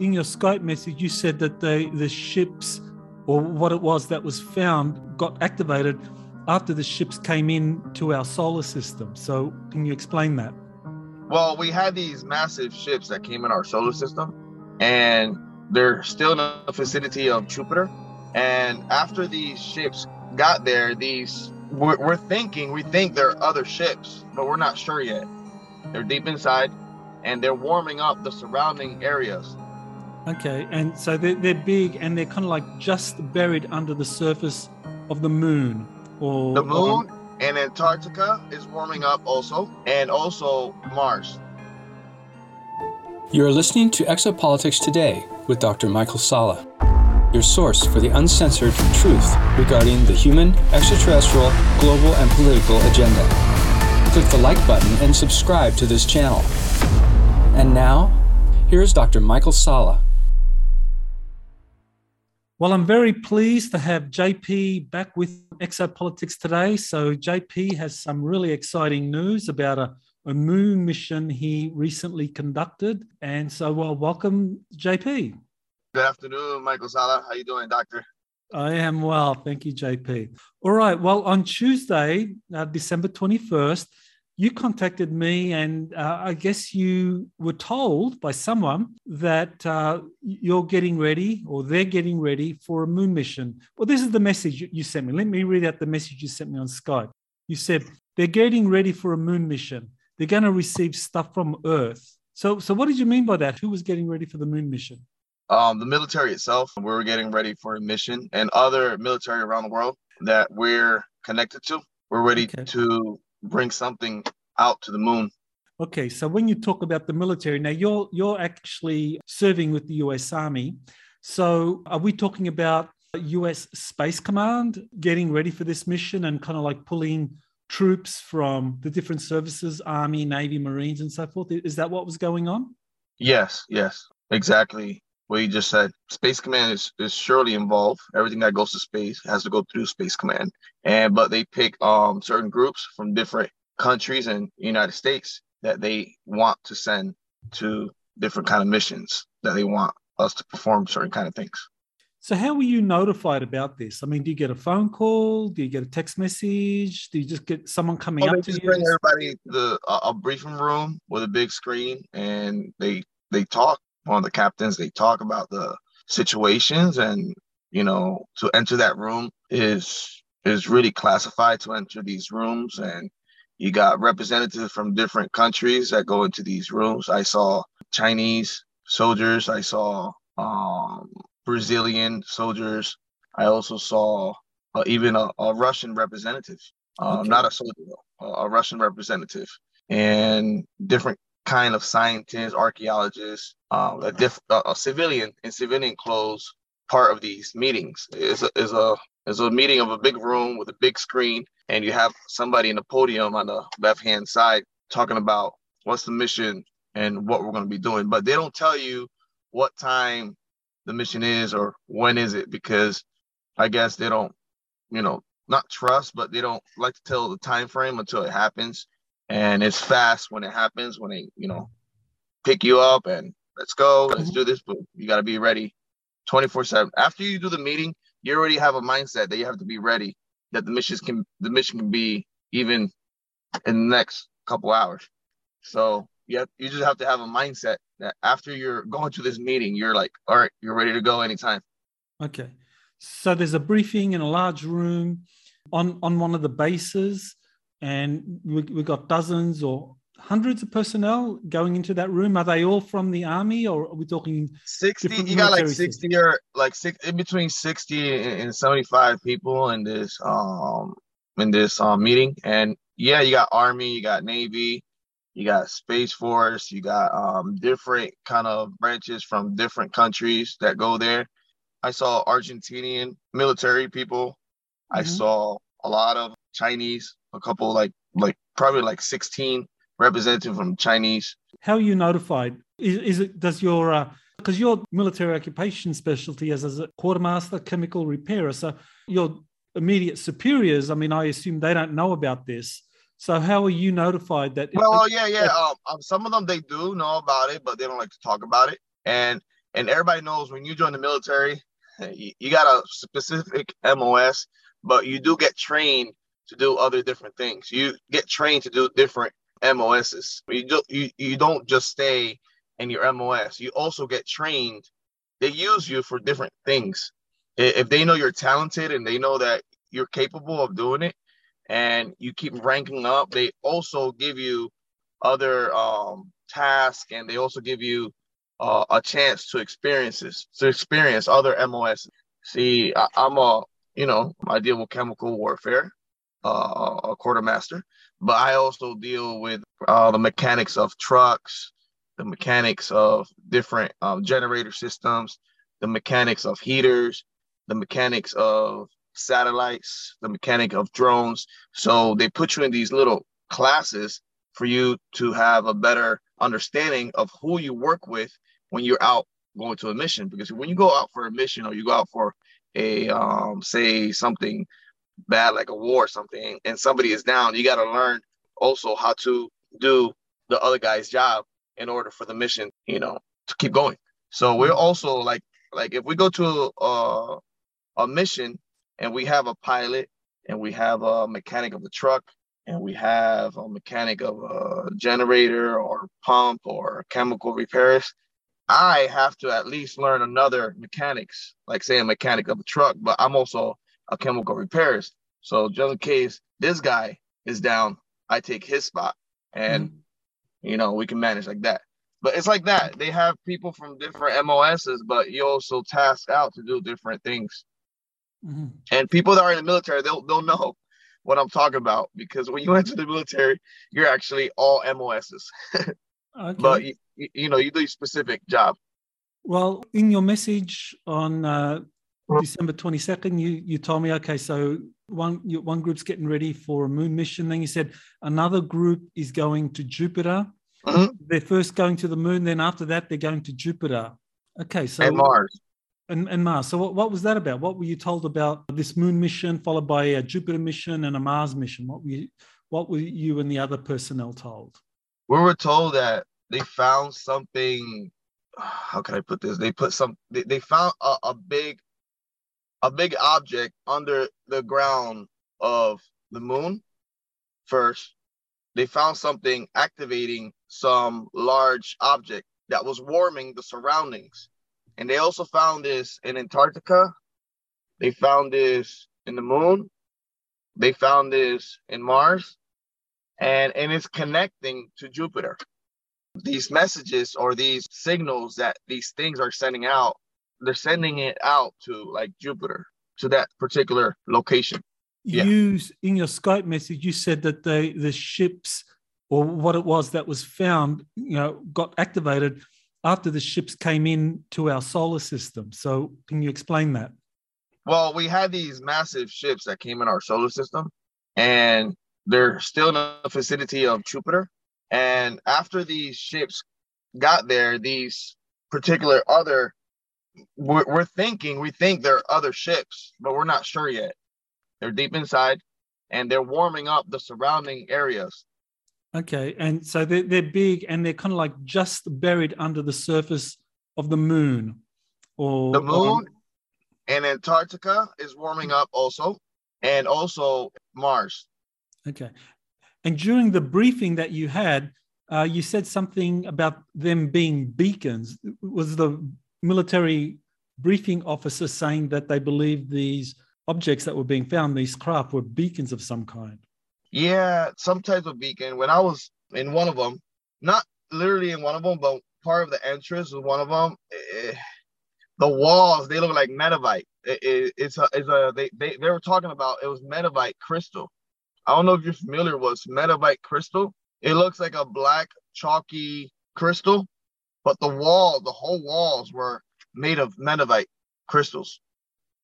in your Skype message, you said that the ships, or what it was that was found, got activated after the ships came in to our solar system. So can you explain that? Well, we had these massive ships that came in our solar system, and they're still in the vicinity of Jupiter. And after these ships got there, we think they're other ships, but we're not sure yet. They're deep inside, and they're warming up the surrounding areas. Okay, and so they're big, and they're kind of like just buried under the surface of the moon. Or the moon and Antarctica is warming up also, and also Mars. You are listening to Exopolitics Today with Dr. Michael Sala, your source for the uncensored truth regarding the human, extraterrestrial, global, and political agenda. Click the like button and subscribe to this channel. And now, here's Dr. Michael Sala. Well, I'm very pleased to have JP back with Exopolitics Today. So JP has some really exciting news about a moon mission he recently conducted. And so, well, welcome, JP. Good afternoon, Michael Sala. How you doing, Doctor? I am well. Thank you, JP. All right. Well, on Tuesday, December 21st, you contacted me, and I guess you were told by someone that you're getting ready, or they're getting ready, for a moon mission. Well, this is the message you sent me. Let me read out the message you sent me on Skype. You said, they're getting ready for a moon mission. They're going to receive stuff from Earth. So what did you mean by that? Who was getting ready for the moon mission? The military itself. We were getting ready for a mission, and other military around the world that we're connected to. We're ready to bring something out to the moon. Okay, so when you talk about the military, now you're actually serving with the U.S. Army. So are we talking about U.S. Space Command getting ready for this mission and kind of like pulling troops from the different services, Army, Navy, Marines, and so forth? Is that what was going on? Yes, exactly what you just said. Space Command is surely involved. Everything that goes to space has to go through Space Command. But they pick certain groups from different countries and United States that they want to send to different kind of missions, that they want us to perform certain kind of things. So how were you notified about this? I mean, do you get a phone call? Do you get a text message? Do you just get someone coming up to you? They bring everybody to a briefing room with a big screen, and they talk. One of the captains, they talk about the situations, and, to enter that room is really classified to enter these rooms. And you got representatives from different countries that go into these rooms. I saw Chinese soldiers. I saw Brazilian soldiers. I also saw even a Russian representative, not a soldier, a Russian representative, and different kind of scientists, archaeologists, a civilian in civilian clothes. Part of these meetings is a meeting of a big room with a big screen, and you have somebody in the podium on the left hand side talking about what's the mission and what we're going to be doing. But they don't tell you what time the mission is or when is it, because I guess they don't, not trust, but they don't like to tell the time frame until it happens. And it's fast when it happens, when they, pick you up and let's go, let's do this. But you got to be ready 24/7. After you do the meeting, you already have a mindset that you have to be ready, that the mission can be even in the next couple hours. So you just have to have a mindset that after you're going to this meeting, you're like, all right, you're ready to go anytime. Okay. So there's a briefing in a large room on one of the bases. And we got dozens or hundreds of personnel going into that room. Are they all from the Army, or are we talking 60? You got like 60 systems? Or like in between 60 and 75 people in this meeting. And yeah, you got Army, you got Navy, you got Space Force, you got different kind of branches from different countries that go there. I saw Argentinian military people. Mm-hmm. I saw a lot of Chinese. A couple, like probably like 16 representatives from Chinese. How are you notified? Because your military occupation specialty is as a quartermaster, chemical repairer. So your immediate superiors, I mean, I assume they don't know about this. So how are you notified that? Well, yeah. Some of them, they do know about it, but they don't like to talk about it. And And everybody knows when you join the military, you got a specific MOS, but you do get trained to do other different things. You get trained to do different MOSs. You don't just stay in your MOS. You also get trained. They use you for different things. If they know you're talented and they know that you're capable of doing it and you keep ranking up, they also give you other tasks, and they also give you a chance to experience other MOS. See, I deal with chemical warfare, a quartermaster, but I also deal with the mechanics of trucks, the mechanics of different generator systems, the mechanics of heaters, the mechanics of satellites, the mechanic of drones. So they put you in these little classes for you to have a better understanding of who you work with when you're out going to a mission. Because when you go out for a mission, or you go out for a, say, something bad like a war or something, and somebody is down, you got to learn also how to do the other guy's job in order for the mission, to keep going. So we're also like if we go to a mission and we have a pilot and we have a mechanic of the truck, and we have a mechanic of a generator or pump or chemical repairs, I have to at least learn another mechanics, like say a mechanic of a truck, but I'm also a chemical repairist. So just in case this guy is down, I take his spot and, we can manage like that. But it's like that. They have people from different MOSs, but you also task out to do different things. Mm-hmm. And people that are in the military, they'll know what I'm talking about, because when you enter the military, you're actually all MOSs. Okay. But you do a specific job. Well, in your message on December 22nd, you told me, okay, so one group's getting ready for a moon mission. Then you said another group is going to Jupiter. Mm-hmm. They're first going to the moon. Then after that, they're going to Jupiter. Okay, so and Mars. And Mars. So what was that about? What were you told about this moon mission followed by a Jupiter mission and a Mars mission? What were you and the other personnel told? We were told that they found something. How can I put this? They found a big object under the ground of the moon. First, they found something activating some large object that was warming the surroundings. And they also found this in Antarctica. They found this in the moon. They found this in Mars. And it's connecting to Jupiter. These messages or these signals that these things are sending out, they're sending it out to like Jupiter, to that particular location. Yeah. In your Skype message, you said that the ships, or what it was that was found, got activated after the ships came in to our solar system. So can you explain that? Well, we had these massive ships that came in our solar system, and they're still in the vicinity of Jupiter. And after these ships got there, these particular other, we think they're other ships, but we're not sure yet. They're deep inside, and they're warming up the surrounding areas. Okay, and so they're big, and they're kind of like just buried under the surface of the moon. And Antarctica is warming up also, and also Mars. Okay. And during the briefing that you had, you said something about them being beacons. Was the military briefing officer saying that they believed these objects that were being found, these craft, were beacons of some kind? Yeah, some type of beacon. When I was in one of them, not literally in one of them, but part of the entrance was one of them. The walls, they look like Moldavite. They were talking about it was Moldavite crystal. I don't know if you're familiar with Moldavite crystal. It looks like a black chalky crystal, but the whole walls were made of Moldavite crystals.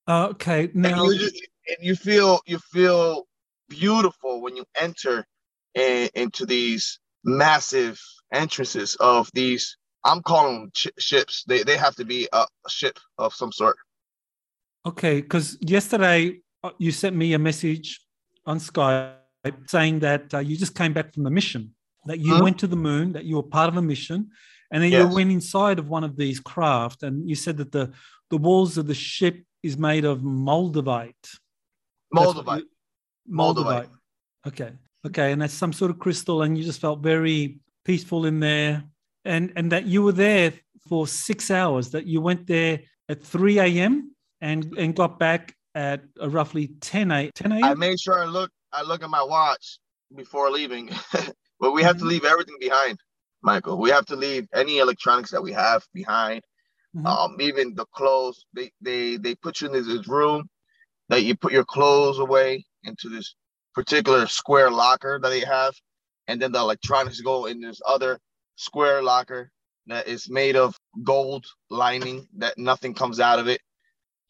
Okay, now you feel beautiful when you enter into these massive entrances of these, I'm calling them ships. They have to be a ship of some sort. Okay, because yesterday you sent me a message on Skype saying that you just came back from the mission that you went to the moon, that you were part of a mission, and then you went inside of one of these craft, and you said that the walls of the ship is made of Moldavite. Okay, and that's some sort of crystal, and you just felt very peaceful in there, and that you were there for 6 hours, that you went there at 3 a.m. and got back at roughly 10 a.m. I made sure I look at my watch before leaving, but we have to leave everything behind, Michael. We have to leave any electronics that we have behind, even the clothes. They put you in this room that you put your clothes away into this particular square locker that they have, and then the electronics go in this other square locker that is made of gold lining that nothing comes out of it,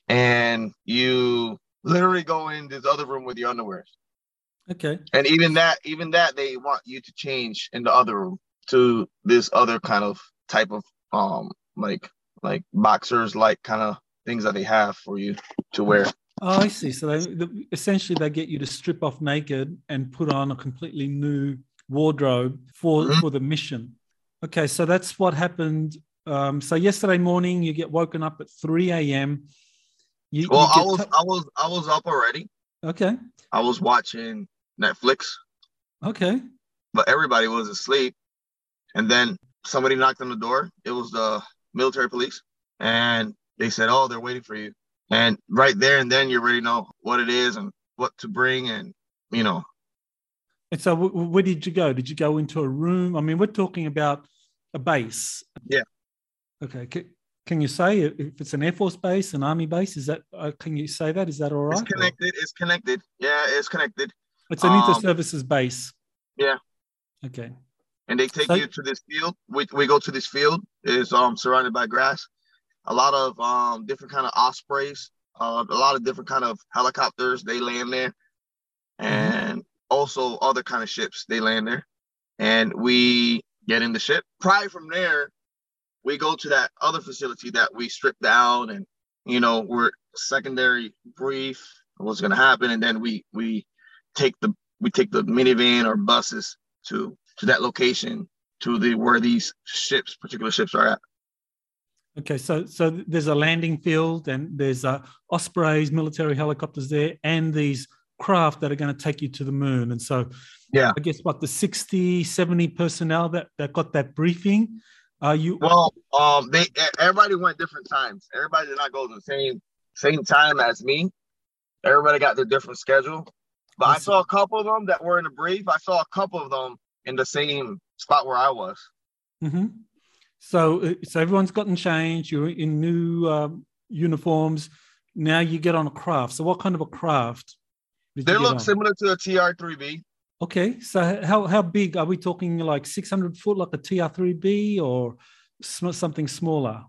and you literally go in this other room with your underwear. Okay. And even that they want you to change in the other room to this other kind of type of like boxers, like kind of things that they have for you to wear. Oh, I see. So they essentially get you to strip off naked and put on a completely new wardrobe for the mission. Okay, so that's what happened. So yesterday morning, you get woken up at 3 a.m. I was up already. Okay. I was watching Netflix. Okay. But everybody was asleep. And then somebody knocked on the door. It was the military police. And they said, oh, they're waiting for you. And right there and then you already know what it is and what to bring and, you know. And so where did you go? Did you go into a room? I mean, we're talking about a base. Yeah. Okay. Can you say if it's an Air Force base, an Army base? Is that? Can you say that? Is that all right? It's connected. Or? It's connected. Yeah, it's connected. It's an inter-services base. Yeah. Okay. And they take you to this field. We go to this field. It's surrounded by grass. A lot of different kind of ospreys, a lot of different kind of helicopters, they land there. And also other kind of ships, they land there. And we get in the ship. Probably from there, we go to that other facility that we stripped down and, you know, we're secondary brief, what's going to happen. And then we take the minivan or buses to that location, to the where these ships, particular ships are at. Okay, so there's a landing field and there's Ospreys, military helicopters there, and these craft that are going to take you to the moon. And so I guess what, the 60, 70 personnel that got that briefing? Everybody went different times. Everybody did not go to the same time as me. Everybody got their different schedule. But I saw a couple of them that were in the brief. I saw a couple of them in the same spot where I was. Mm-hmm. So everyone's gotten changed. You're in new uniforms. Now you get on a craft. So what kind of a craft? They look similar to a TR-3B. Okay. So how big? Are we talking like 600 foot like a TR-3B or something smaller?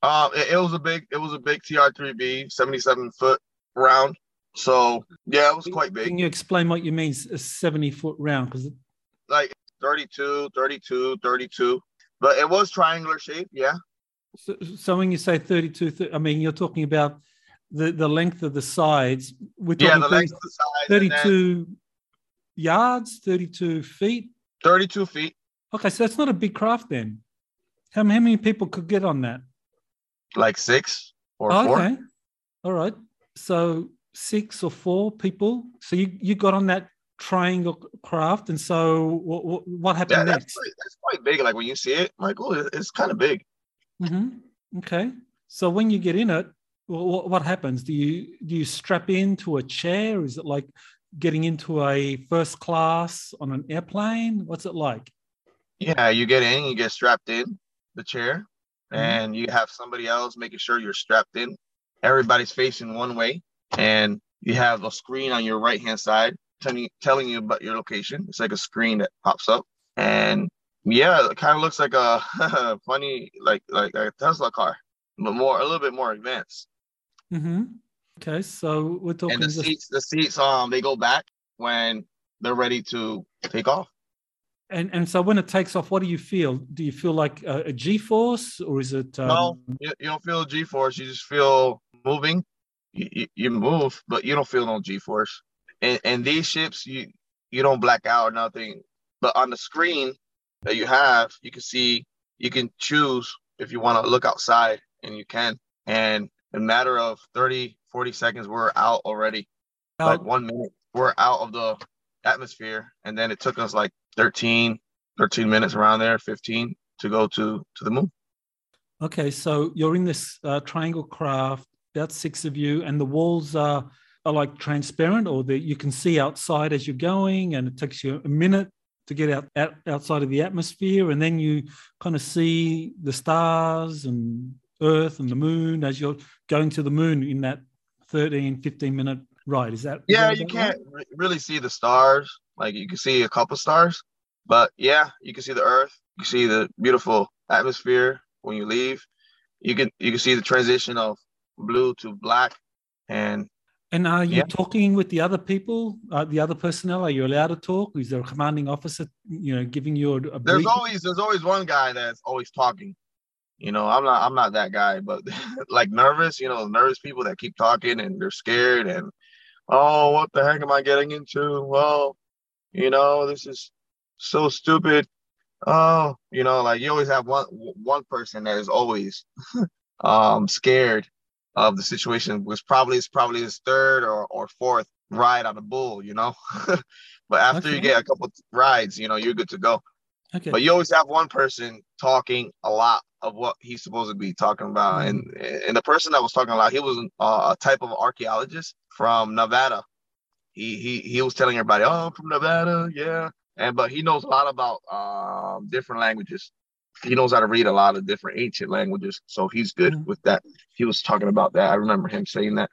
It was a big TR-3B, 77 foot round. So, yeah, it was quite big. Can you explain what you mean, a 70 foot round? Cause like 32, 32, 32. But it was triangular shape, yeah. So when you say 32, I mean, you're talking about the length of the sides. The length of the sides. 32 yards, 32 feet? 32 feet. Okay, so that's not a big craft then. How many people could get on that? Like 6 or 4. Okay, all right. So 6 or 4 people. So you got on that triangle craft, and so what happened next? That's quite big. Like when you see it, Michael, it's kind of big. Mm-hmm. Okay. So when you get in it, what happens? Do you strap into a chair? Is it like getting into a first class on an airplane? What's it like? Yeah, you get in, you get strapped in the chair, and you have somebody else making sure you're strapped in. Everybody's facing one way, and you have a screen on your right-hand side telling you about your location. It's like a screen that pops up, and it kind of looks like a funny like a Tesla car, but a little bit more advanced. Mm-hmm. Okay, so we're talking. And the seats they go back when they're ready to take off. And so when it takes off, what do you feel? Do you feel like a G-force, or is it? No, you don't feel G-force. You just feel moving. You move, but you don't feel no G-force. And these ships, you don't black out or nothing. But on the screen that you have, you can see, you can choose if you want to look outside, and you can. And in a matter of 30, 40 seconds, we're out already. Like 1 minute, we're out of the atmosphere. And then it took us like 13 minutes, around there, 15, to go to the moon. Okay, so you're in this triangle craft, about six of you, and the walls are like transparent, or that you can see outside as you're going, and it takes you a minute to get out outside of the atmosphere, and then you kind of see the stars and Earth and the moon as you're going to the moon in that 13, 15-minute ride. Is that? Yeah, you can't really see the stars. Like, you can see a couple stars, but yeah, you can see the Earth. You see the beautiful atmosphere when you leave. You can see the transition of blue to black. And are you talking with the other people, the other personnel? Are you allowed to talk? Is there a commanding officer, giving you a brief? There's always one guy that's always talking. I'm not that guy, but like nervous, nervous people that keep talking and they're scared and, oh, what the heck am I getting into? Well, this is so stupid. Oh, like you always have one person that is always scared of the situation, which probably his third or fourth ride on a bull, But after you get a couple rides, you're good to go. Okay. But you always have one person talking a lot of what he's supposed to be talking about. Mm-hmm. And the person that was talking a lot, he was a type of archaeologist from Nevada. He was telling everybody, oh, I'm from Nevada, yeah. But he knows a lot about different languages. He knows how to read a lot of different ancient languages, so he's good with that. He was talking about that. I remember him saying that.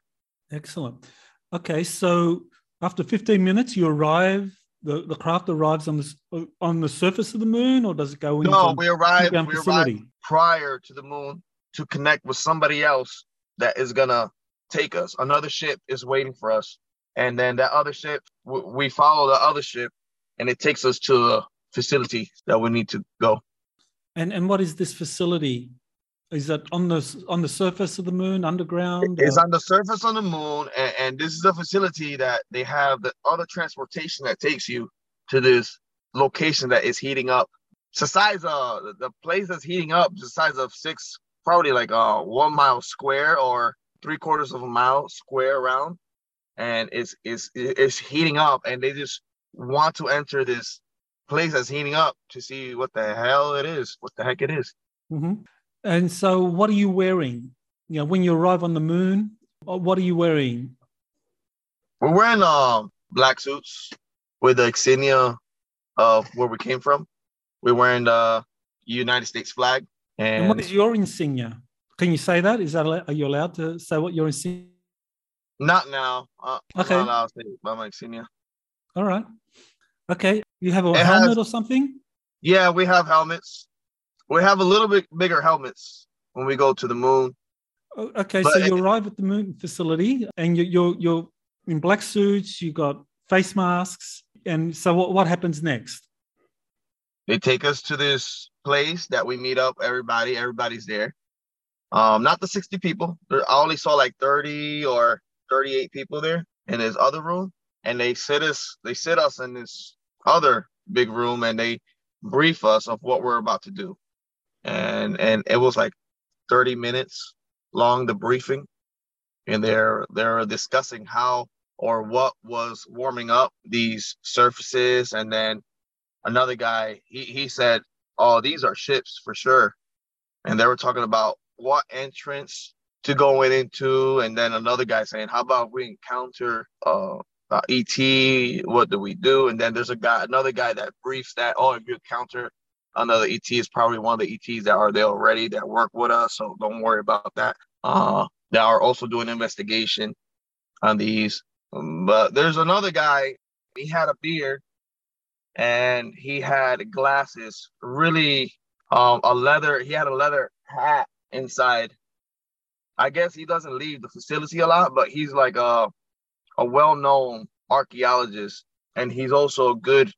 Excellent. Okay, so after 15 minutes, you arrive. The craft arrives on the surface of the moon, or does it go into? No, we arrive prior to the moon to connect with somebody else that is gonna take us. Another ship is waiting for us, and then that other ship, we follow the other ship, and it takes us to a facility that we need to go. And what is this facility? Is that on the surface of the moon, underground? It's on the surface of the moon, and this is a facility that they have the other transportation that takes you to this location that is heating up. It's the size of the place that's heating up, the size of probably like a 1 mile square or 3/4 of a mile square around, and it's heating up, and they just want to enter this place that's heating up to see what the heck it is. Mm-hmm. And so what are you wearing? When you arrive on the moon, what are you wearing? We're wearing black suits with the insignia of where we came from. We're wearing the United States flag. And what is your insignia? Can you say that? Are you allowed to say what your insignia? Not now. Okay. I'm not allowed to say about my insignia. All right. Okay. You have a helmet or something? Yeah, we have helmets. We have a little bit bigger helmets when we go to the moon. Okay, so you arrive at the moon facility and you're in black suits, you got face masks. And so what happens next? They take us to this place that we meet up, everybody's there. Not the 60 people. I only saw like 30 or 38 people there in this other room. And they sit us in this other big room, and they brief us of what we're about to do. And it was like 30 minutes long, the briefing. And they're discussing how or what was warming up these surfaces. And then another guy, he said, oh, these are ships for sure. And they were talking about what entrance to go into. And then another guy saying, how about we encounter ET, what do we do? And then there's another guy that briefs that, oh, if you encounter another ET, it's probably one of the ETs that are there already that work with us, so don't worry about that. They are also doing investigation on these. But there's another guy, he had a beard and he had glasses, really he had a leather hat inside. I guess he doesn't leave the facility a lot, but he's like a well-known archaeologist, and he's also a good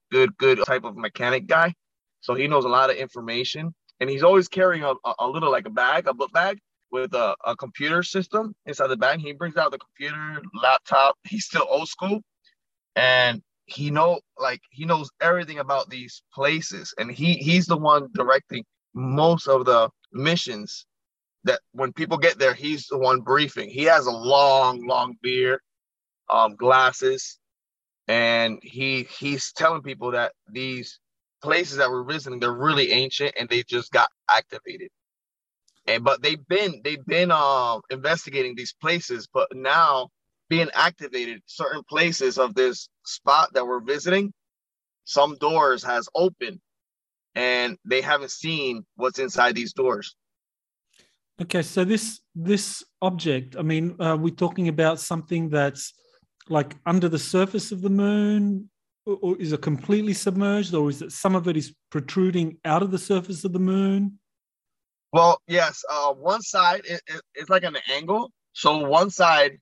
type of mechanic guy. So he knows a lot of information, and he's always carrying a little like a book bag with a computer system inside the bag. He brings out the computer, laptop. He's still old school, and he knows everything about these places, and he's the one directing most of the missions. That when people get there, he's the one briefing. He has a long beard, glasses, and he's telling people that these places that we're visiting, they're really ancient and they just got activated. And but they've been investigating these places, but now being activated, certain places of this spot that we're visiting, some doors has opened and they haven't seen what's inside these doors. Okay, so this object, I mean, we're talking about something that's like under the surface of the moon, or is it completely submerged, or is it some of it is protruding out of the surface of the moon? Well, yes, one side, it's like an angle. So one side,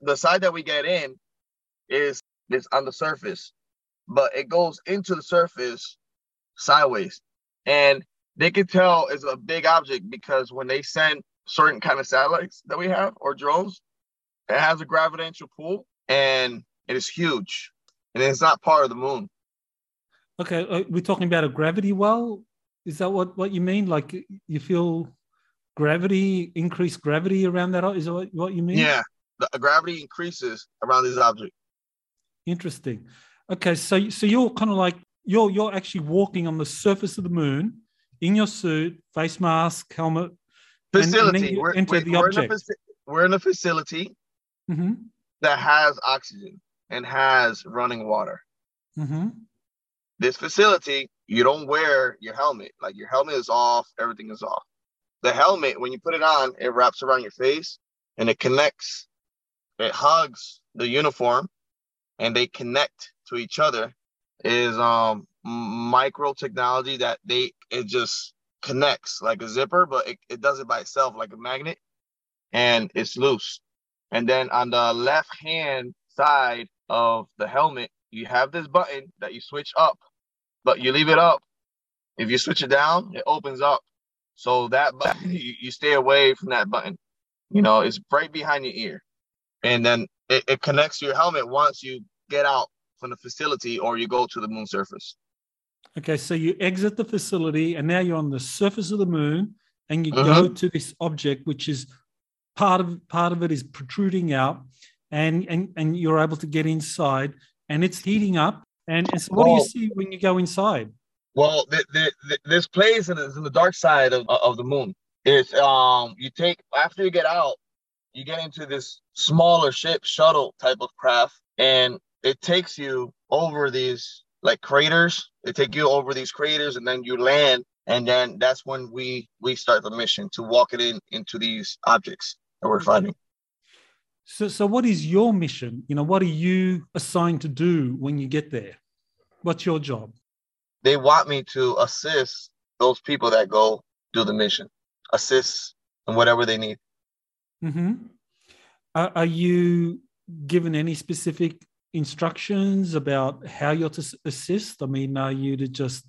the side that we get in is on the surface, but it goes into the surface sideways. And they can tell it's a big object because when they send certain kind of satellites that we have or drones, it has a gravitational pull and it is huge and it's not part of the moon. Okay, we're talking about a gravity well? Is that what you mean? Like you feel gravity, increased gravity around that? Is that what you mean? Yeah, the gravity increases around this object. Interesting. Okay, so you're kind of like, you're actually walking on the surface of the moon, in your suit, face mask, helmet, facility. And we're in a facility mm-hmm. that has oxygen and has running water. Mm-hmm. This facility, you don't wear your helmet. Like your helmet is off, everything is off. The helmet, when you put it on, it wraps around your face and it connects. It hugs the uniform, and they connect to each other. It is micro technology that it just connects like a zipper, but it does it by itself like a magnet, and it's loose. And then on the left hand side of the helmet, you have this button that you switch up, but you leave it up. If you switch it down, it opens up. So that button, you stay away from that button. You know, it's right behind your ear. And then it connects to your helmet once you get out from the facility or you go to the moon surface. Okay, so you exit the facility and now you're on the surface of the moon and you mm-hmm. go to this object, which is part of it is protruding out, and you're able to get inside and it's heating up. And so what do you see when you go inside? Well, this place is in the dark side of the moon. It's after you get out, you get into this smaller shuttle type of craft, and it takes you over these craters. They take you over these craters, and then you land, and then that's when we start the mission to walk it into these objects that we're finding. So what is your mission? You know, what are you assigned to do when you get there? What's your job? They want me to assist those people that go do the mission, assist in whatever they need. Mm-hmm. Are you given any specific instructions about how you're to assist? I mean, are you to just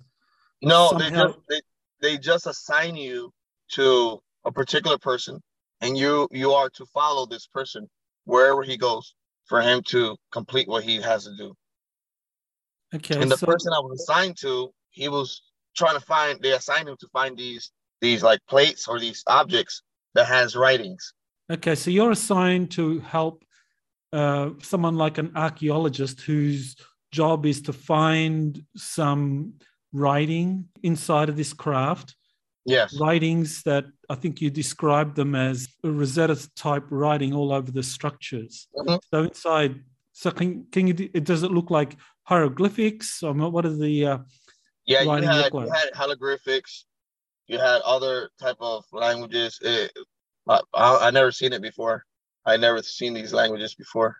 they just assign you to a particular person, and you are to follow this person wherever he goes for him to complete what he has to do. Okay. And the person I was assigned to, he was trying to find. They assigned him to find these like plates or these objects that has writings. Okay, so you're assigned to help someone like an archaeologist whose job is to find some writing inside of this craft. Yes. Writings that I think you described them as Rosetta-type writing all over the structures. Mm-hmm. So inside, does it look like hieroglyphics? Or what are the writing look like? You had hieroglyphics. You had other type of languages. I never seen it before. I never seen these languages before,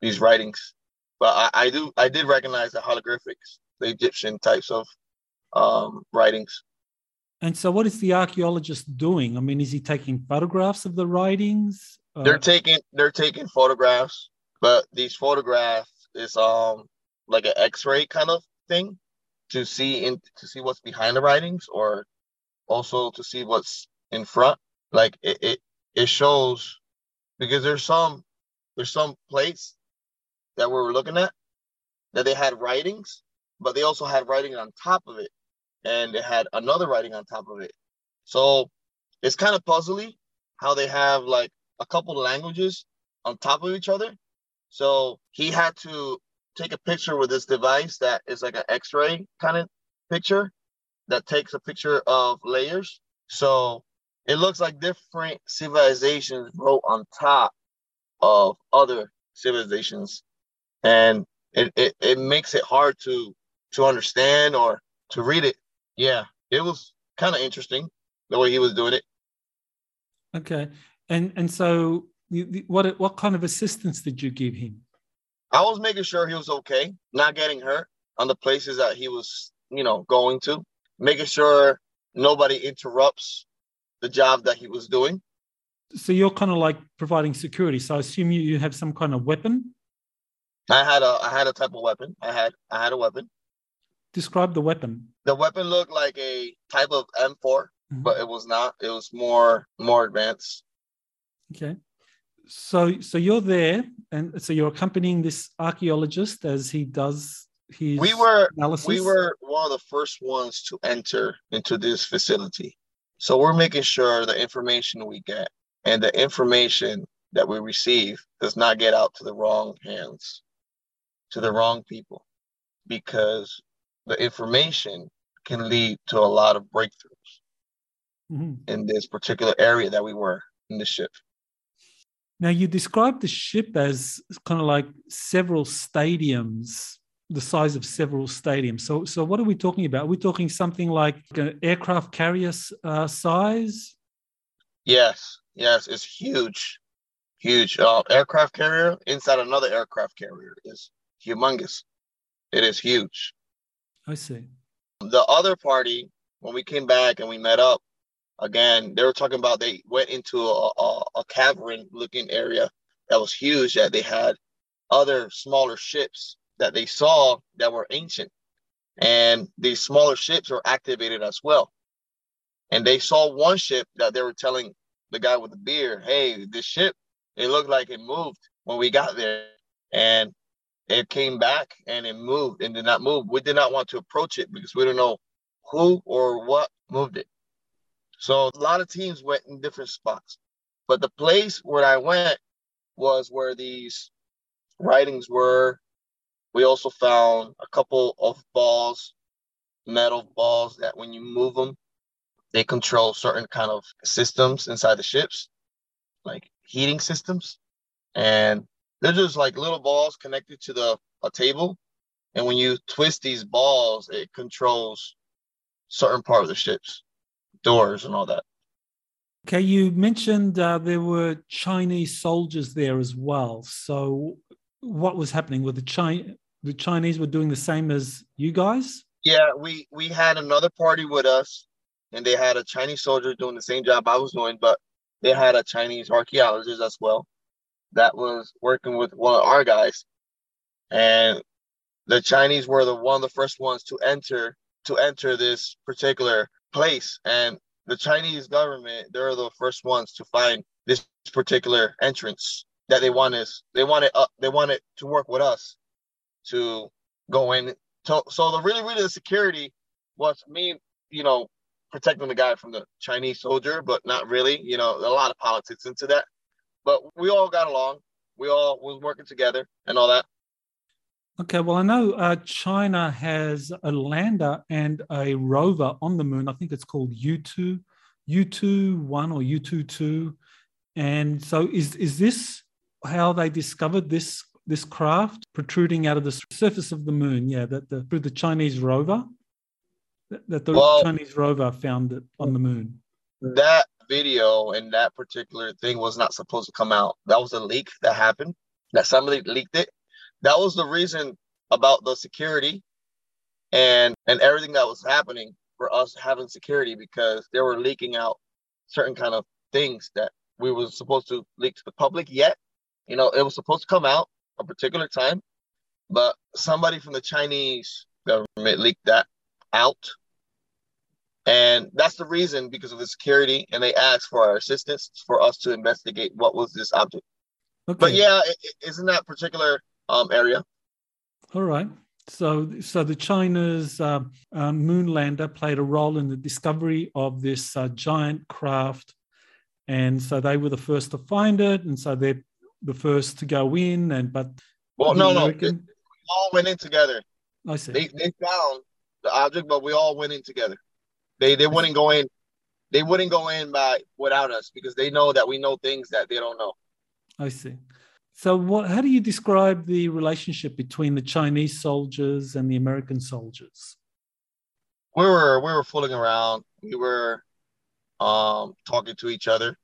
these writings, but I did recognize the holographics, the Egyptian types of writings. And so, what is the archaeologist doing? I mean, is he taking photographs of the writings? They're taking photographs, but these photographs is like an X-ray kind of thing to see what's behind the writings, or also to see what's in front. Like it shows. Because there's some plates that we were looking at that they had writings, but they also had writing on top of it, and they had another writing on top of it. So it's kind of puzzly how they have like a couple languages on top of each other. So he had to take a picture with this device that is like an X-ray kind of picture that takes a picture of layers. So it looks like different civilizations wrote on top of other civilizations. And it makes it hard to understand or to read it. Yeah, it was kind of interesting the way he was doing it. Okay. And so what kind of assistance did you give him? I was making sure he was okay, not getting hurt on the places that he was, going to, making sure nobody interrupts the job that he was doing. So you're kind of like providing security. So I assume you have some kind of weapon. I had a type of weapon. I had a weapon. Describe the weapon. The weapon looked like a type of M4, mm-hmm. but it was not. It was more advanced. Okay. So you're there, and so you're accompanying this archaeologist as he does his analysis. We were one of the first ones to enter into this facility. So we're making sure the information we get and the information that we receive does not get out to the wrong hands, to the wrong people, because the information can lead to a lot of breakthroughs mm-hmm. in this particular area that we were in the ship. Now, you described the ship as kind of like several stadiums, the size of several stadiums. So what are we talking about? Are we talking something like an aircraft carrier size? Yes, it's huge, huge. Aircraft carrier inside another aircraft carrier is humongous. It is huge. I see. The other party, when we came back and we met up, again, they were talking about they went into a cavern-looking area that was huge, that they had other smaller ships that they saw that were ancient. And these smaller ships were activated as well. And they saw one ship that they were telling the guy with the beard, hey, this ship, it looked like it moved when we got there. And it came back and it moved and did not move. We did not want to approach it because we don't know who or what moved it. So a lot of teams went in different spots. But the place where I went was where these writings were. We also found a couple of balls, metal balls, that when you move them, they control certain kind of systems inside the ships, like heating systems. And they're just like little balls connected to a table. And when you twist these balls, it controls certain part of the ships. Doors and all that. Okay, you mentioned there were Chinese soldiers there as well. So what was happening? Were the Chinese were doing the same as you guys? Yeah, we had another party with us, and they had a Chinese soldier doing the same job I was doing, but they had a Chinese archaeologist as well that was working with one of our guys. And the Chinese were one of the first ones to enter this particular place, and the Chinese government, they're the first ones to find this particular entrance that they wanted to work with us to go in. So the really the security was me, protecting the guy from the Chinese soldier, but not really, a lot of politics into that. But we all got along. We all was working together and all that. Okay, well, I know China has a lander and a rover on the moon. I think it's called Yutu-1 or Yutu-2. And so is this how they discovered this craft protruding out of the surface of the moon? Yeah, through the Chinese rover? That the Chinese rover found it on the moon. That video and that particular thing was not supposed to come out. That was a leak that happened, that somebody leaked it. That was the reason about the security and everything that was happening for us having security, because they were leaking out certain kind of things that we were supposed to leak to the public yet. It was supposed to come out a particular time, but somebody from the Chinese government leaked that out. And that's the reason, because of the security, and they asked for our assistance for us to investigate what was this object. Okay. But yeah, it's in that particular area. All right. So the China's moon lander played a role in the discovery of this giant craft. And so they were the first to find it. And so they're the first to go in. No, we all went in together. I see. They found the object, but we all went in together. They wouldn't go in. They wouldn't go in without us because they know that we know things that they don't know. I see. So how do you describe the relationship between the Chinese soldiers and the American soldiers? We were fooling around. We were talking to each other.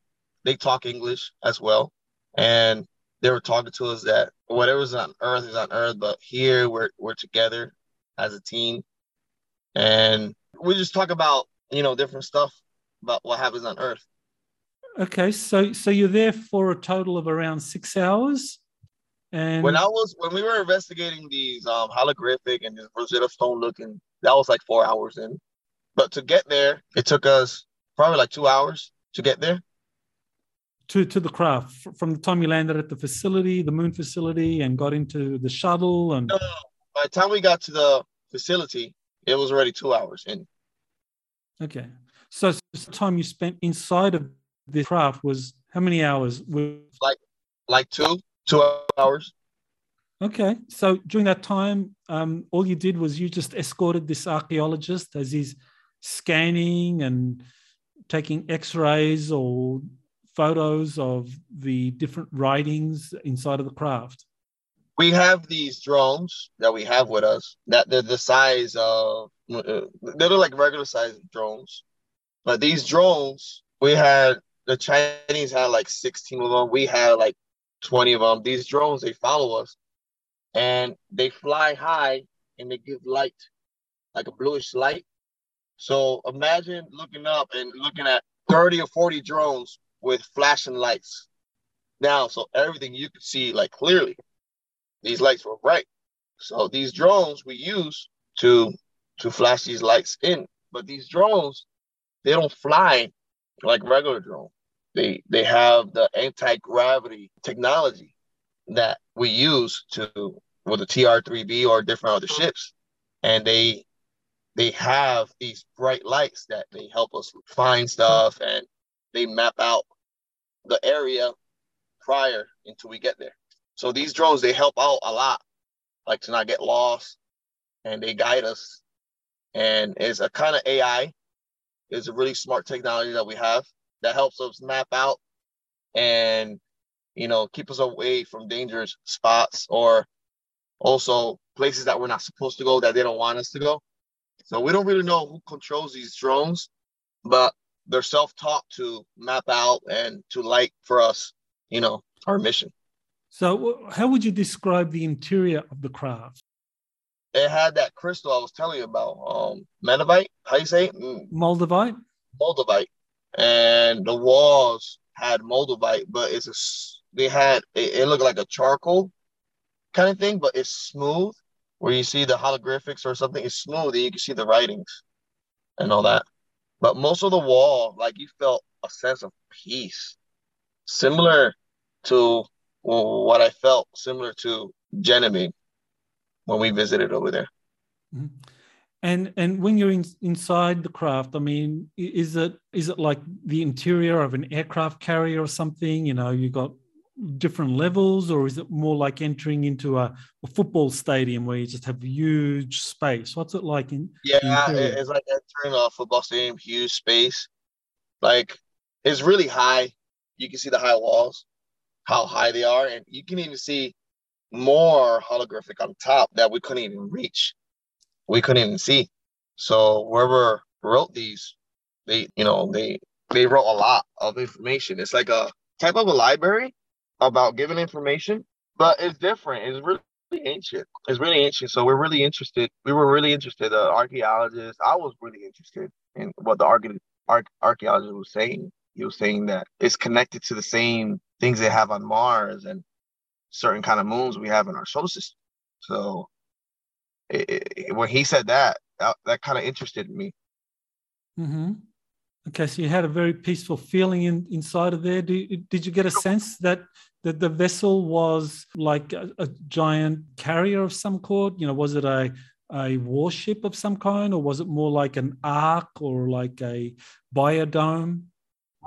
They talk English as well. And they were talking to us that whatever's on Earth is on Earth, but here we're together as a team. And we just talk about, different stuff about what happens on Earth. Okay, so you're there for a total of around 6 hours, and when we were investigating these holographic and this Rosetta Stone looking, that was like 4 hours in. But to get there, it took us probably like 2 hours to get there. To the craft, from the time you landed at the facility, the moon facility, and got into the shuttle, and no. By the time we got to the facility, it was already 2 hours in. Okay, so the time you spent inside of the craft was how many hours? Like two hours. Okay. So during that time, all you did was you just escorted this archaeologist as he's scanning and taking x-rays or photos of the different writings inside of the craft. We have these drones that we have with us that they're the size of, they're like regular size drones, but these drones, the Chinese had like 16 of them. We had like 20 of them. These drones, they follow us, and they fly high, and they give light, like a bluish light. So imagine looking up and looking at 30 or 40 drones with flashing lights. Now, so everything you could see like clearly. These lights were bright. So these drones we use to flash these lights in. But these drones, they don't fly like regular drone. They have the anti-gravity technology that we use with the TR-3B or different other ships. And they have these bright lights that they help us find stuff, and they map out the area prior until we get there. So these drones, they help out a lot, like to not get lost, and they guide us. And it's a kind of AI. It's a really smart technology that we have that helps us map out and, keep us away from dangerous spots or also places that we're not supposed to go, that they don't want us to go. So we don't really know who controls these drones, but they're self-taught to map out and to light for us, our mission. So how would you describe the interior of the craft? It had that crystal I was telling you about, Moldavite. How you say it? Moldavite. Moldavite, and the walls had Moldavite, but it looked like a charcoal kind of thing, but it's smooth. Where you see the holographics or something, it's smooth, and you can see the writings and all that. But most of the wall, like you felt a sense of peace, similar to what I felt, similar to Ganymede, when we visited over there. And when you're inside the craft, I mean, is it like the interior of an aircraft carrier or something? You got different levels, or is it more like entering into a football stadium where you just have huge space? What's it like in? Yeah, it's like entering a football stadium, huge space. Like, it's really high. You can see the high walls, how high they are, and you can even see more holographic on top that we couldn't even reach. We couldn't even see. So whoever wrote these, they wrote a lot of information. It's like a type of a library about giving information, but it's different. It's really ancient. So we're really interested. We were really interested. The archaeologist, I was really interested in what the archaeologist was saying. He was saying that it's connected to the same things they have on Mars and certain kind of moons we have in our solar system. So when he said that kind of interested me. Mm-hmm. Okay, so you had a very peaceful feeling inside of there. Did you get a sense that that the vessel was like a giant carrier of some sort? You know, was it a warship of some kind, or was it more like an ark or like a biodome?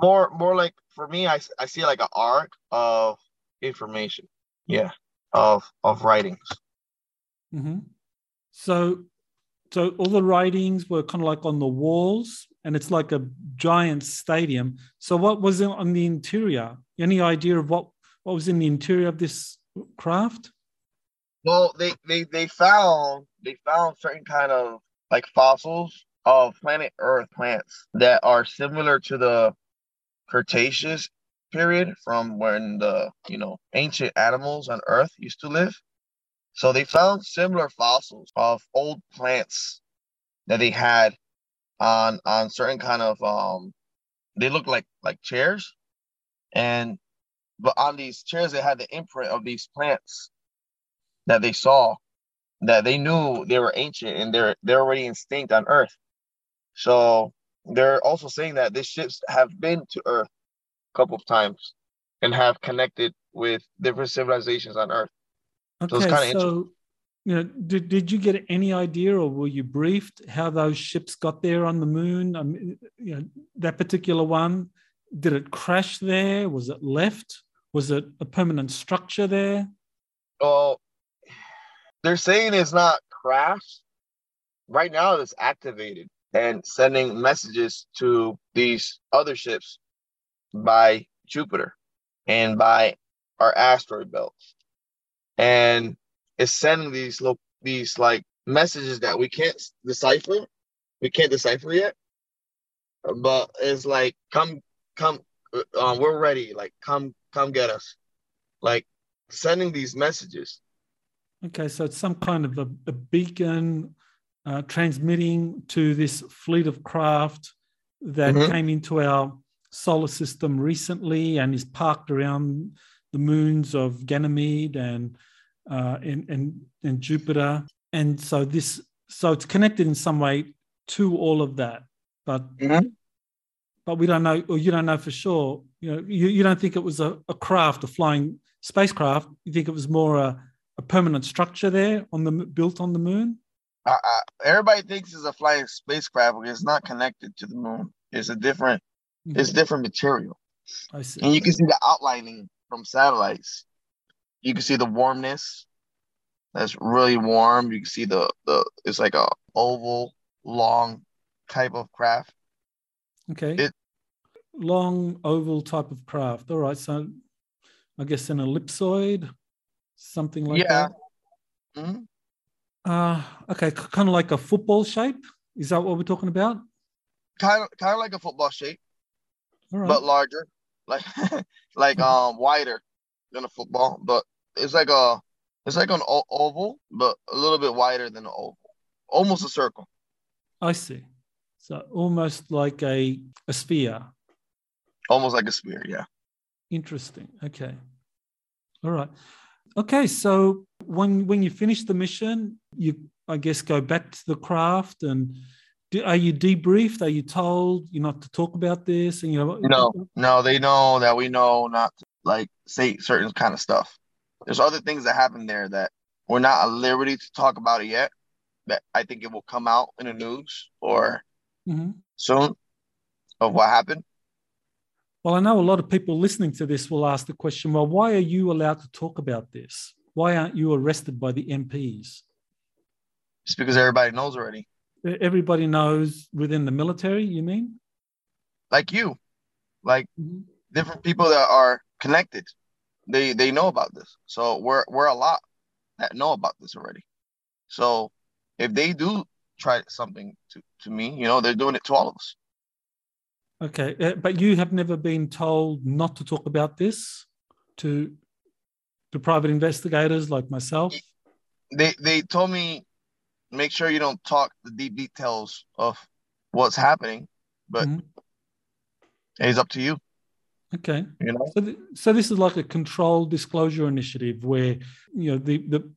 More like, for me, I see like an arc of information, of writings. Mm-hmm. So all the writings were kind of like on the walls, and it's like a giant stadium. So what was on the interior? Any idea of what was in the interior of this craft? Well, they found certain kind of like fossils of planet Earth plants that are similar to the Cretaceous period, from when the ancient animals on Earth used to live. So they found similar fossils of old plants that they had on certain kind of they look like chairs, but on these chairs they had the imprint of these plants that they saw, that they knew they were ancient and they're already extinct on Earth. So they're also saying that these ships have been to Earth a couple of times and have connected with different civilizations on Earth. Okay, so it's kind of interesting. Did you get any idea, or were you briefed, how those ships got there on the moon? I mean, that particular one, did it crash there? Was it left? Was it a permanent structure there? Oh, they're saying it's not crashed. Right now, it's activated and sending messages to these other ships by Jupiter and by our asteroid belt. And it's sending these like messages that we can't decipher. We can't decipher yet. But it's like, come, we're ready. Like, come get us. Like, sending these messages. Okay, so it's some kind of a beacon transmitting to this fleet of craft that came into our solar system recently and is parked around the moons of Ganymede and Jupiter, and so it's connected in some way to all of that, but we don't know, or you don't know for sure. You don't think it was a craft, a flying spacecraft. You think it was more a permanent structure there built on the moon. Everybody thinks it's a flying spacecraft, but it's not connected to the moon. It's a different, it's different material. I see. And you can see the outlining from satellites. You can see the warmness. That's really warm. You can see it's like a oval, long type of craft. Okay. Long oval type of craft. All right. So I guess an ellipsoid, something like that. Yeah. Mm-hmm. Okay. Kind of like a football shape. Is that what we're talking about? Kind of like a football shape, right, but larger. Like wider than a football, but it's like an oval, but a little bit wider than an oval, almost a circle. I see. So almost like a sphere. Almost like a sphere, yeah. Interesting. Okay. All right. Okay. So when you finish the mission, you, I guess, go back to the craft, and are you debriefed? Are you told you're not to talk about this? And No, they know that we know not to like say certain kind of stuff. There's other things that happen there that we're not at liberty to talk about it yet, but I think it will come out in the news or soon of what happened. Well, I know a lot of people listening to this will ask the question, well, why are you allowed to talk about this? Why aren't you arrested by the MPs? It's because everybody knows already. Everybody knows within the military, you mean? Like you. Like different people that are connected. They know about this. So we're a lot that know about this already. So if they do try something to me, they're doing it to all of us. Okay. But you have never been told not to talk about this to private investigators like myself? They told me, make sure you don't talk the deep details of what's happening, but it's up to you. Okay. So this is like a controlled disclosure initiative where, the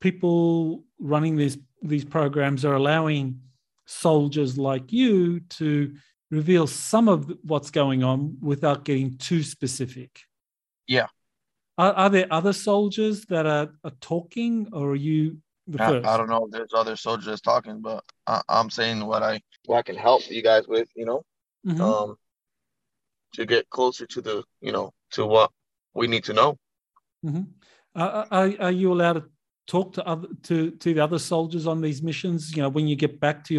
people running these programs are allowing soldiers like you to reveal some of what's going on without getting too specific. Yeah. Are there other soldiers that are talking, or are you the first? I don't know if there's other soldiers talking, but I'm saying what I can help you guys with, you know, mm-hmm. To get closer to the, you know, to what we need to know. Mm-hmm. Are you allowed to talk to the other soldiers on these missions? You know, when you get back to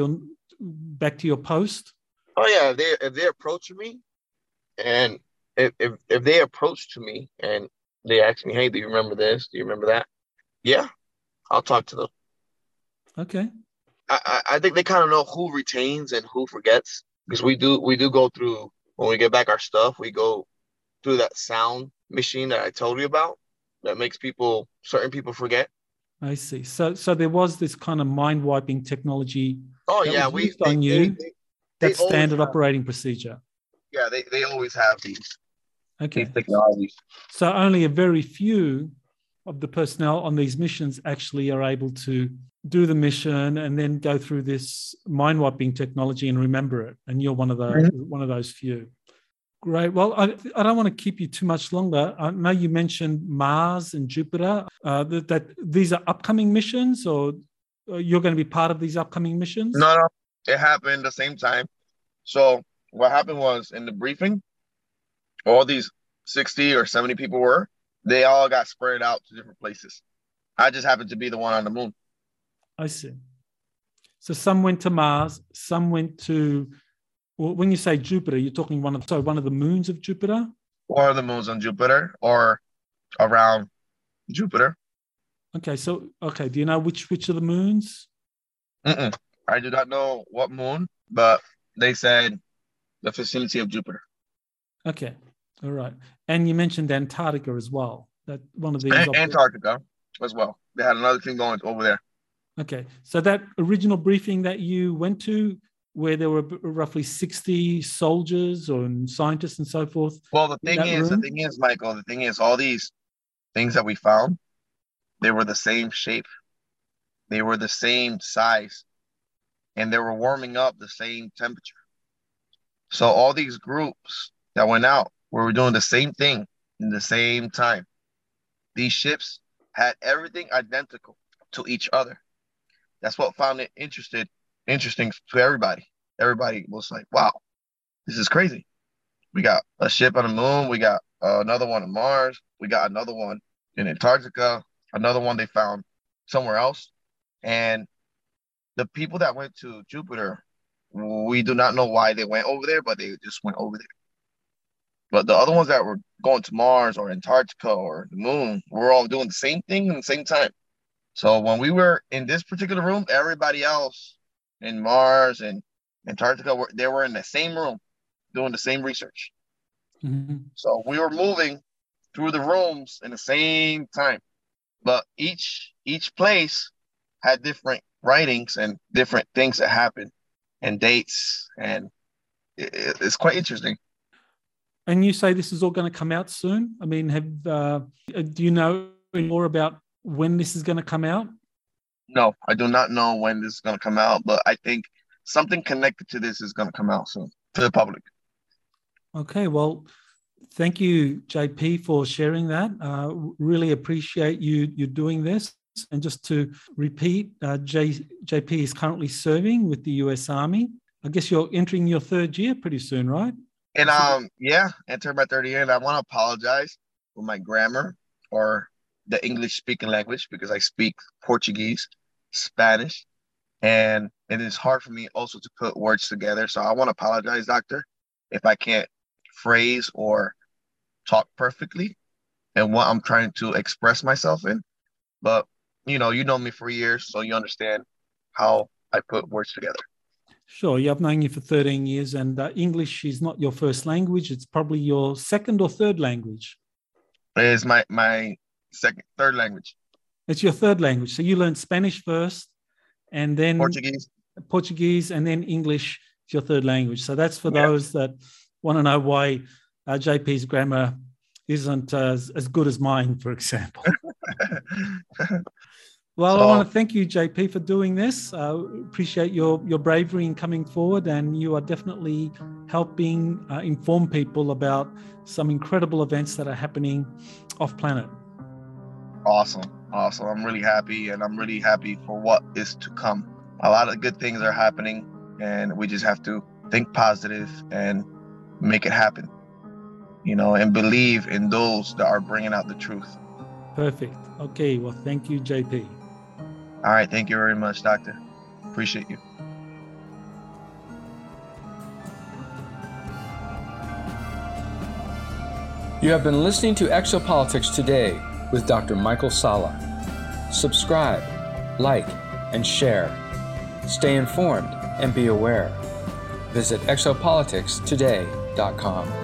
your post. Oh yeah, if they approach me, and if they approach to me and they ask me, hey, do you remember this? Do you remember that? Yeah, I'll talk to them. Okay. I think they kind of know who retains and who forgets, because we do go through, when we get back our stuff, we go through that sound machine that I told you about that makes certain people forget. I see. So there was this kind of mind wiping technology. Oh yeah, that's standard operating procedure. Yeah, they always have these. Okay. So only a very few of the personnel on these missions actually are able to do the mission and then go through this mind wiping technology and remember it. And you're one of those few. Great. Well, I don't want to keep you too much longer. I know you mentioned Mars and Jupiter. That these are upcoming missions, or you're going to be part of these upcoming missions? No, it happened the same time. So what happened was, in the briefing, all these 60 or 70 people they all got spread out to different places. I just happened to be the one on the moon. I see. So some went to Mars, some went to, well, when you say Jupiter, you're talking one of the moons of Jupiter? Or the moons on Jupiter, or around Jupiter. Okay, do you know which of the moons? Mm-mm. I do not know what moon, but they said the vicinity of Jupiter. Okay, all right. And you mentioned Antarctica as well. That one of the Antarctica as well. They had another thing going over there. Okay, so that original briefing that you went to, where there were roughly 60 soldiers or scientists and so forth. Well, the thing is, Michael, all these things that we found, they were the same shape, they were the same size, and they were warming up the same temperature. So all these groups that went out were doing the same thing in the same time. These ships had everything identical to each other. That's what found it interesting to everybody. Everybody was like, wow, this is crazy. We got a ship on the moon. We got another one on Mars. We got another one in Antarctica. Another one they found somewhere else. And the people that went to Jupiter, we do not know why they went over there, but they just went over there. But the other ones that were going to Mars or Antarctica or the moon, we're all doing the same thing at the same time. So when we were in this particular room, everybody else in Mars and Antarctica, they were in the same room doing the same research. Mm-hmm. So we were moving through the rooms in the same time. But each place had different writings and different things that happened, and dates, and it's quite interesting. And you say this is all going to come out soon? I mean, do you know more about when this is going to come out? No, I do not know when this is going to come out, but I think something connected to this is going to come out soon to the public. Okay, well, thank you, JP, for sharing that. Really appreciate you doing this. And just to repeat, JP is currently serving with the U.S. Army. I guess you're entering your third year pretty soon, right? And entered my third year. And I want to apologize for my grammar or the English-speaking language, because I speak Portuguese, Spanish, and it is hard for me also to put words together. So I want to apologize, Doctor, if I can't phrase or talk perfectly and what I'm trying to express myself in. But you know me for years, so you understand how I put words together. Sure. Yeah, I've known you for 13 years, and English is not your first language. It's probably your second or third language. It is my third language. It's your third language. So you learned Spanish first, and then Portuguese, and then English is your third language. So that's for those that want to know why JP's grammar isn't as good as mine, for example. Well, I want to thank you, JP, for doing this. Appreciate your bravery in coming forward, and you are definitely helping inform people about some incredible events that are happening off planet. Awesome. I'm really happy for what is to come. A lot of good things are happening, and we just have to think positive and make it happen, and believe in those that are bringing out the truth. Perfect. Okay. Well, thank you, JP. All right. Thank you very much, Doctor. Appreciate you. You have been listening to Exopolitics Today with Dr. Michael Sala. Subscribe, like, and share. Stay informed and be aware. Visit ExoPoliticsToday.com.